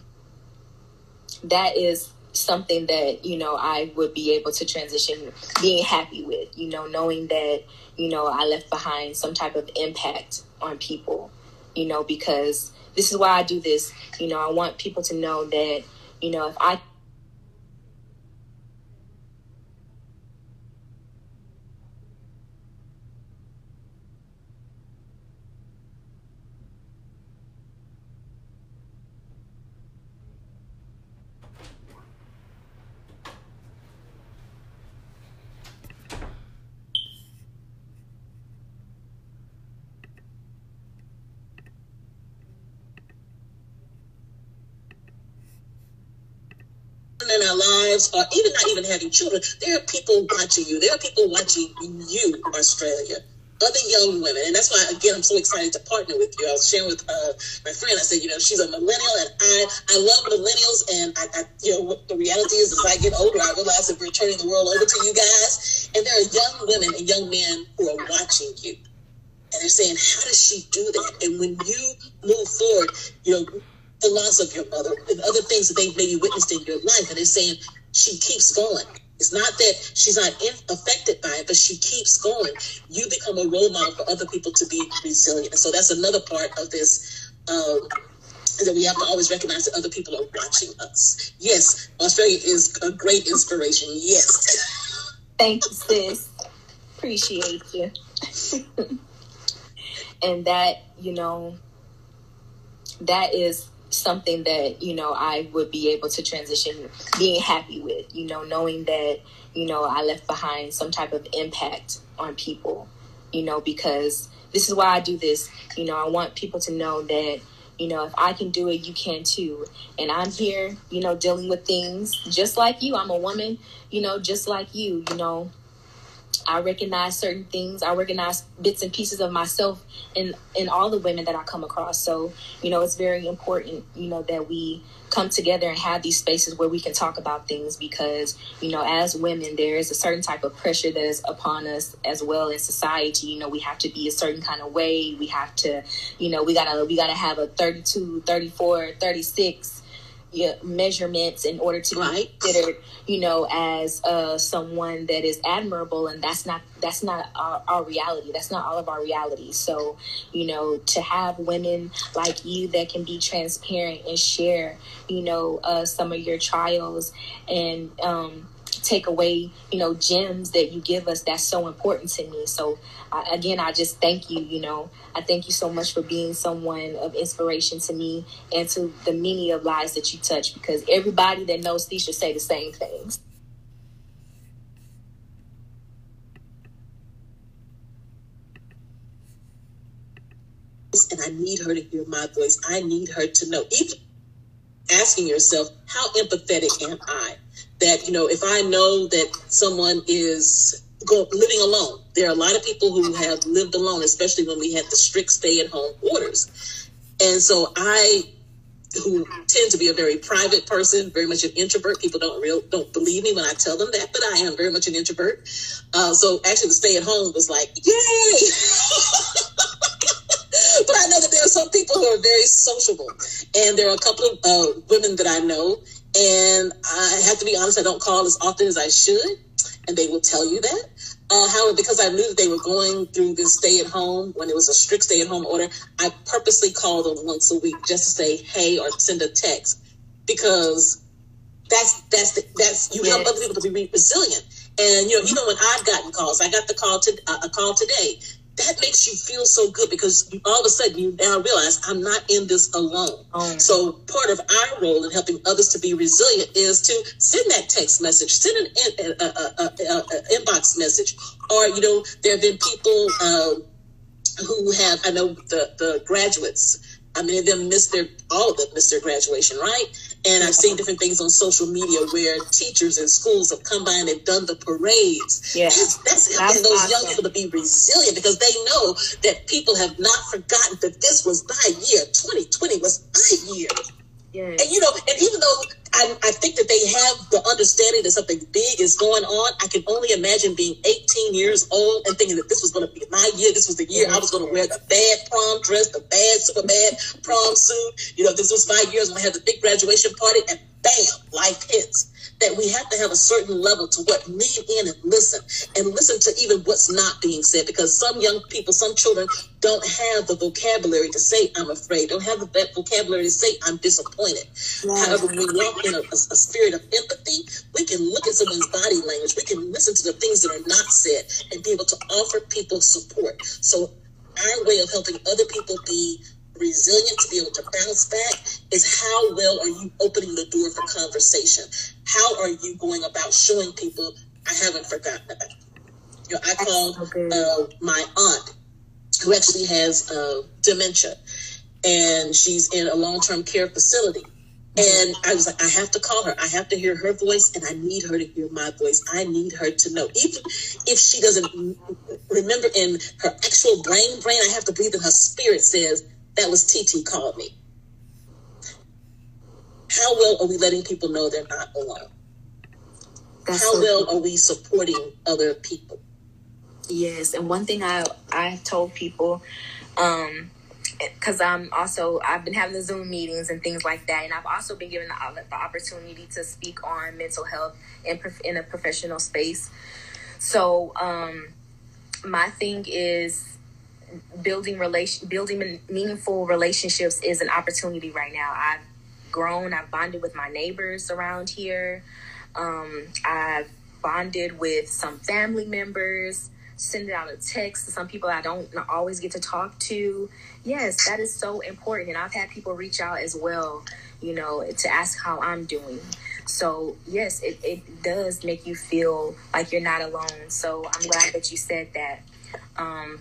that is something that, you know, I would be able to transition being happy with, you know, knowing that, you know, I left behind some type of impact on people, you know, because this is why I do this. You know, I want people to know that, you know, if I in our lives, or even not even having children, there are people watching you. There are people watching you, Australia, other young women. And that's why, again, I'm so excited to partner with you. I was sharing with uh, my friend. I said, you know, she's a millennial, and I, I love millennials. And, I, I, you know, what the reality is, as I get older, I realize that we're turning the world over to you guys. And there are young women and young men who are watching you. And they're saying, how does she do that? And when you move forward, you know, the loss of your mother and other things that they've maybe witnessed in your life, and they're saying she keeps going. It's not that she's not in- affected by it, but she keeps going. You become a role model for other people to be resilient. And so that's another part of this, um, that we have to always recognize that other people are watching us. Yes, Australia is a great inspiration. Yes. Thank you, sis. Appreciate you. And that, you know, that is something that, you know, I would be able to transition being happy with, you know, knowing that, you know, I left behind some type of impact on people, you know, because this is why I do this. You know, I want people to know that, you know, if I can do it, you can too. And I'm here, you know, dealing with things just like you. I'm a woman, you know, just like you, you know, I recognize certain things. I recognize bits and pieces of myself in, in all the women that I come across. So, you know, it's very important, you know, that we come together and have these spaces where we can talk about things because, you know, as women, there is a certain type of pressure that is upon us as well as society. You know, we have to be a certain kind of way. We have to, you know, we gotta, we gotta have a thirty-two, thirty-four, thirty-six yeah, measurements in order to right. be considered, you know, as uh, someone that is admirable, and that's not that's not our, our reality. That's not all of our reality. So, you know, to have women like you that can be transparent and share, you know, uh, some of your trials and um, take away, you know, gems that you give us, that's so important to me. So, I, again, I just thank you, you know. I thank you so much for being someone of inspiration to me and to the many of lives that you touch, because everybody that knows Thecia say the same things. And I need her to hear my voice. I need her to know. Even asking yourself, how empathetic am I? That, you know, if I know that someone is go, living alone, there are a lot of people who have lived alone, especially when we had the strict stay-at-home orders. And so I, who tend to be a very private person, very much an introvert, people don't real don't believe me when I tell them that, but I am very much an introvert. Uh, so actually the stay-at-home was like, yay! But I know that there are some people who are very sociable. And there are a couple of uh, women that I know, and I have to be honest, I don't call as often as I should, and they will tell you that. Uh, however, because I knew that they were going through this stay-at-home, when it was a strict stay-at-home order, I purposely called them once a week just to say, hey, or send a text, because that's, that's, the, that's you yes. help other people to be resilient. And, you know, even when I've gotten calls, I got the call to, uh, a call today, that makes you feel so good because you, all of a sudden you now realize I'm not in this alone. Oh. So part of our role in helping others to be resilient is to send that text message, send an in, a, a, a, a inbox message. Or, you know, there have been people uh, who have, I know the, the graduates, I mean, them missed their, all of them missed their graduation, right? And I've seen different things on social media where teachers and schools have come by and they've done the parades. Yeah. That's, that's helping that's those awesome. young people to be resilient because they know that people have not forgotten that this was my year. twenty twenty was my year. Yes. And, you know, and even though I, I think that they have the understanding that something big is going on, I can only imagine being eighteen years old and thinking that this was going to be my year. This was the year I was going to wear the bad prom dress, the bad, super bad prom suit. You know, this was my year. I was going to have the big graduation party, and bam, life hits. That we have to have a certain level to what lean in and listen, and listen to even what's not being said, because some young people, some children don't have the vocabulary to say I'm afraid, don't have the vocabulary to say I'm disappointed. Right. However, when we walk in a, a spirit of empathy, we can look at someone's body language, we can listen to the things that are not said and be able to offer people support. So our way of helping other people be resilient, to be able to bounce back, is how well are you opening the door for conversation? How are you going about showing people I haven't forgotten about? You know, I called uh, my aunt, who actually has uh, dementia, and she's in a long-term care facility. And I was like, I have to call her. I have to hear her voice, and I need her to hear my voice. I need her to know. Even if she doesn't remember in her actual brain, brain, I have to believe that her spirit says, that was T T called me. How well are we letting people know they're not alone? That's How so well cool. are we supporting other people? Yes, and one thing I I told people, um, because I'm also, I've been having the Zoom meetings and things like that, and I've also been given the, the opportunity to speak on mental health in, in a professional space. So um, my thing is, building relation, building meaningful relationships is an opportunity right now. I've grown, I've bonded with my neighbors around here. Um, I've bonded with some family members, sending out a text to some people I don't always get to talk to. Yes, that is so important. And I've had people reach out as well, you know, to ask how I'm doing. So yes, it, it does make you feel like you're not alone. So I'm glad that you said that. Um,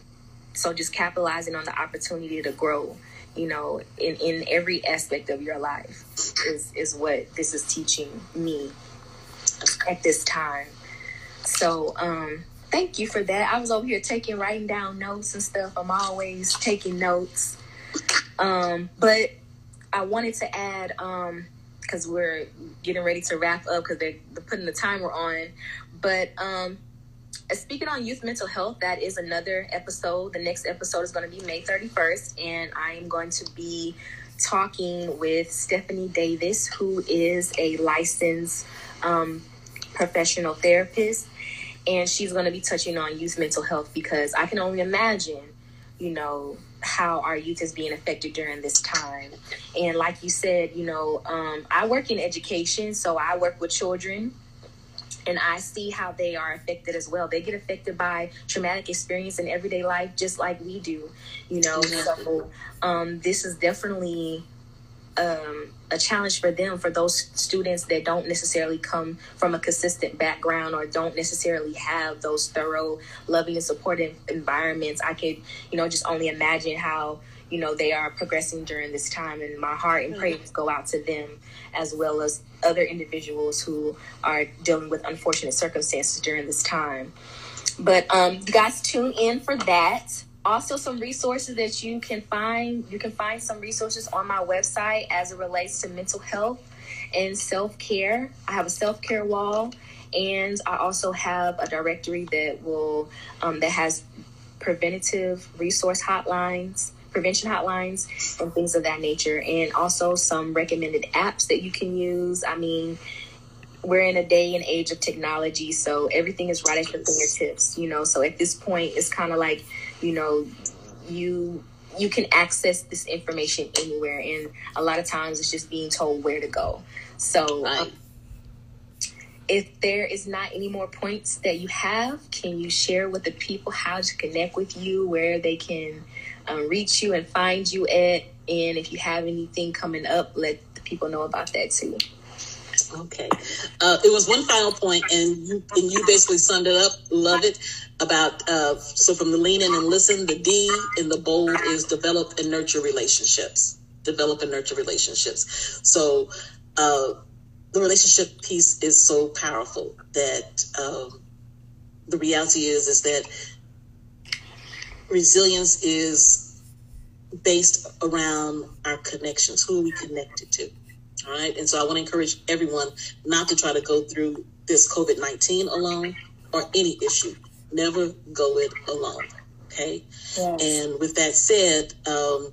So just capitalizing on the opportunity to grow, you know, in, in every aspect of your life is, is what this is teaching me at this time. So um, thank you for that. I was over here taking, writing down notes and stuff. I'm always taking notes. Um, but I wanted to add, um, because we're getting ready to wrap up because they're putting the timer on. But um, speaking on youth mental health, that is another episode. The next episode is going to be May thirty-first, and I am going to be talking with Stephanie Davis, who is a licensed um, professional therapist, and she's going to be touching on youth mental health because I can only imagine, you know, how our youth is being affected during this time. And like you said, you know, um, I work in education, so I work with children, and I see how they are affected as well. They get affected by traumatic experience in everyday life, just like we do, you know. Mm-hmm. So um, this is definitely um, a challenge for them, for those students that don't necessarily come from a consistent background or don't necessarily have those thorough, loving and supportive environments. I could, you know, just only imagine how, you know, they are progressing during this time, and my heart and prayers go out to them as well as other individuals who are dealing with unfortunate circumstances during this time. But um, you guys tune in for that. Also, some resources that you can find. You can find some resources on my website as it relates to mental health and self-care. I have a self-care wall, and I also have a directory that will um, that has preventative resource hotlines, prevention hotlines, and things of that nature, and also some recommended apps that you can use. I mean, we're in a day and age of technology, so everything is right at your fingertips, you know. So at this point, it's kind of like, you know, you you can access this information anywhere, and a lot of times it's just being told where to go. So um, if there is not any more points that you have, can you share with the people how to connect with you, where they can um, reach you and find you at? And if you have anything coming up, let the people know about that too. Okay. Uh, it was one final point, and you, and you basically summed it up. Love it. About, uh, so from the lean in and listen, the D in the bold is develop and nurture relationships. Develop and nurture relationships. So, uh, the relationship piece is so powerful that um, the reality is is that resilience is based around our connections, who are we connected to, all right? And so I want to encourage everyone not to try to go through this COVID nineteen alone or any issue. Never go it alone, okay? Yes. And with that said, um,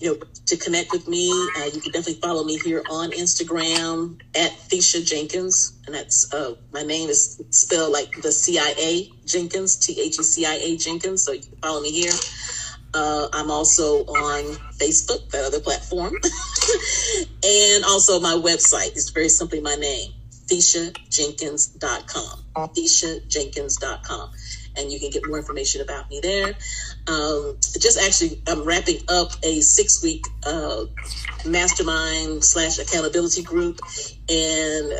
you know, to connect with me, uh, you can definitely follow me here on Instagram at Thecia Jenkins, and that's uh, my name is spelled like the C I A Jenkins, T H E C I A Jenkins. So you can follow me here. Uh, I'm also on Facebook, that other platform, and also my website is very simply my name, Thecia Jenkins dot com, Thecia Jenkins dot com. And you can get more information about me there. Um, just actually, I'm wrapping up a six-week uh, mastermind slash accountability group. And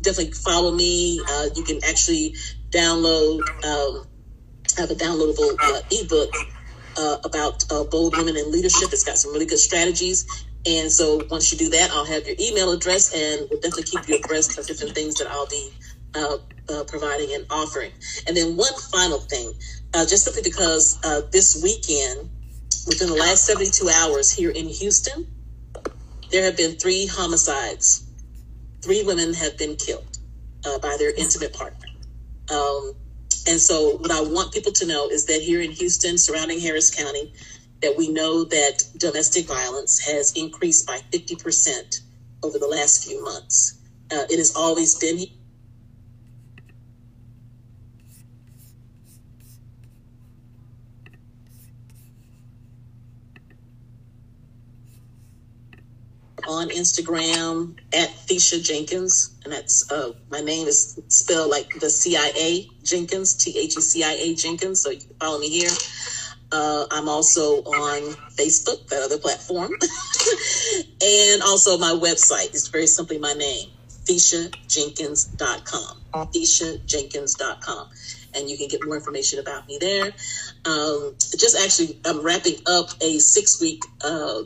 definitely follow me. Uh, you can actually download, um, I have a downloadable uh, ebook uh, about uh, bold women in leadership. It's got some really good strategies. And so once you do that, I'll have your email address, and we'll definitely keep you abreast of different things that I'll be Uh, uh, providing and offering. And then one final thing, uh, just simply because uh, this weekend, within the last seventy-two hours here in Houston, there have been three homicides. Three women have been killed uh, by their intimate partner. Um, and so what I want people to know is that here in Houston, surrounding Harris County, that we know that domestic violence has increased by fifty percent over the last few months. Uh, it has always been here. On Instagram at Thecia Jenkins, and that's uh, my name is spelled like the C I A Jenkins, T H E C I A Jenkins. So you can follow me here. Uh, I'm also on Facebook, that other platform, and also my website is very simply my name, Thecia Jenkins dot com, Thecia Jenkins dot com. And you can get more information about me there. Um, just actually, I'm wrapping up a six-week uh,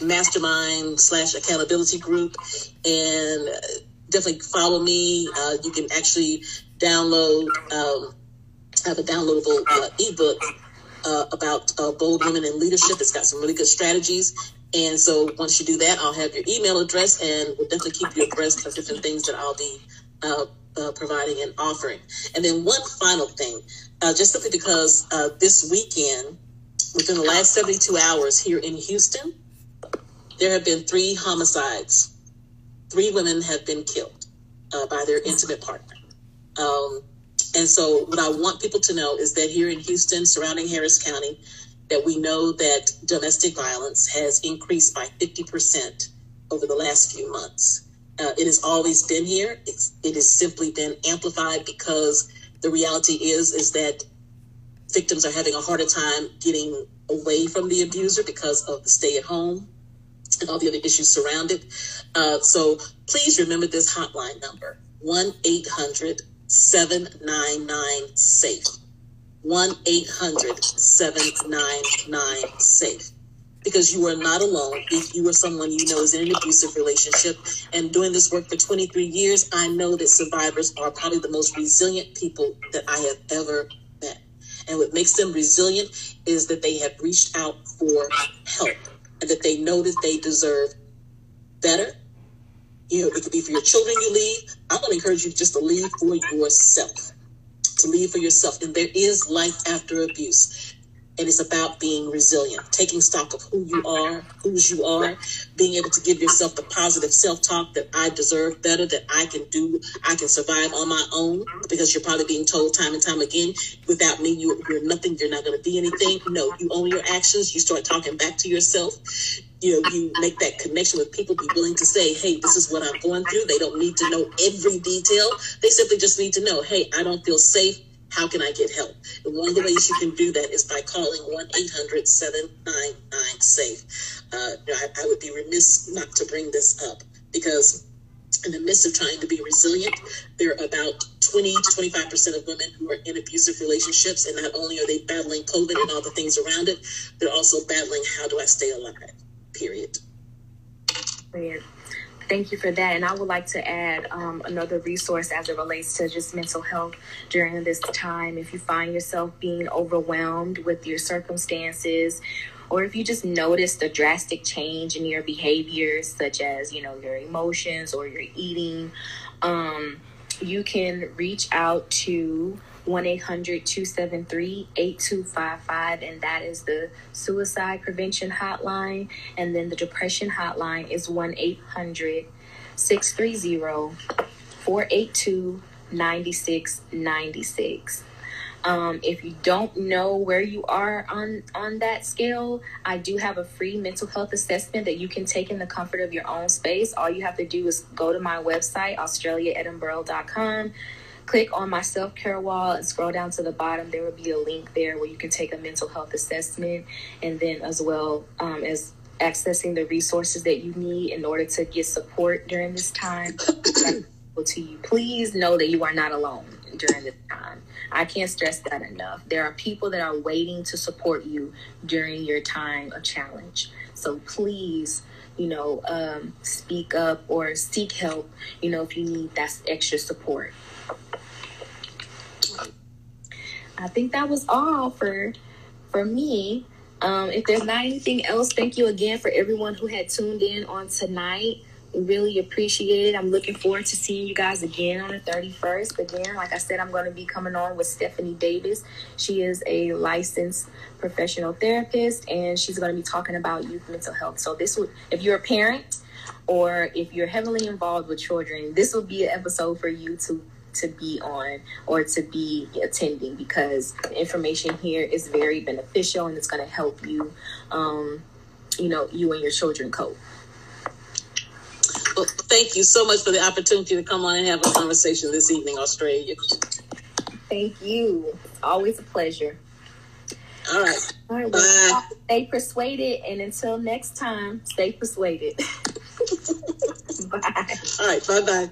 mastermind slash accountability group. And definitely follow me. Uh, you can actually download um, have a downloadable uh, ebook uh, about uh, bold women in leadership. It's got some really good strategies. And so once you do that, I'll have your email address, and we'll definitely keep you abreast of different things that I'll be uh, uh, providing and offering. And then one final thing, uh, just simply because uh, this weekend, within the last seventy-two hours here in Houston, there have been three homicides. Three women have been killed uh, by their intimate partner. Um, and so what I want people to know is that here in Houston, surrounding Harris County, that we know that domestic violence has increased by fifty percent over the last few months. Uh, it has always been here. It's, it has simply been amplified because the reality is, is that victims are having a harder time getting away from the abuser because of the stay at home and all the other issues surrounded. Uh, so please remember this hotline number, one eight hundred seven nine nine SAFE. one eight hundred seven nine nine SAFE. Because you are not alone if you or someone you know is in an abusive relationship. And doing this work for twenty-three years, I know that survivors are probably the most resilient people that I have ever met. And what makes them resilient is that they have reached out for help and that they know that they deserve better. You know, it could be for your children you leave. I want to encourage you just to leave for yourself. To leave for yourself. And there is life after abuse. And it's about being resilient, taking stock of who you are, whose you are, being able to give yourself the positive self-talk that I deserve better, that I can do, I can survive on my own, because you're probably being told time and time again, without me, you, you're nothing, you're not going to be anything. No, you own your actions. You start talking back to yourself. You know, you make that connection with people, be willing to say, hey, this is what I'm going through. They don't need to know every detail. They simply just need to know, hey, I don't feel safe. How can I get help? And one of the ways you can do that is by calling one eight hundred seven nine nine SAFE. Uh, I, I would be remiss not to bring this up because in the midst of trying to be resilient, there are about twenty to twenty-five percent of women who are in abusive relationships. And not only are they battling COVID and all the things around it, they're also battling how do I stay alive, period. Period. Thank you for that. And I would like to add um, another resource as it relates to just mental health during this time. If you find yourself being overwhelmed with your circumstances, or if you just notice the drastic change in your behaviors, such as, you know, your emotions or your eating, um, you can reach out to one eight hundred two seven three eight two five five, and that is the suicide prevention hotline. And then the depression hotline is one eight hundred six three zero four eight two nine six nine six. Um, if you don't know where you are on, on that scale, I do have a free mental health assessment that you can take in the comfort of your own space. All you have to do is go to my website, australia edinburgh dot com. Click on my self-care wall and scroll down to the bottom. There will be a link there where you can take a mental health assessment, and then as well um, as accessing the resources that you need in order to get support during this time. To you, please know that you are not alone during this time. I can't stress that enough. There are people that are waiting to support you during your time of challenge. So please, you know, um, speak up or seek help, you know, if you need that extra support. I think that was all for for me. Um, if there's not anything else, thank you again for everyone who had tuned in on tonight. We really appreciate it. I'm looking forward to seeing you guys again on the thirty-first. Again, like I said, I'm going to be coming on with Stephanie Davis. She is a licensed professional therapist, and she's going to be talking about youth mental health. So this would, if you're a parent or if you're heavily involved with children, this will be an episode for you to to be on or to be attending, because the information here is very beneficial and it's going to help you, um, you know, you and your children cope. Well, thank you so much for the opportunity to come on and have a conversation this evening, Australia. Thank you. It's always a pleasure. All right. All right. Well, stay persuaded. And until next time, stay persuaded. Bye. All right. Bye-bye.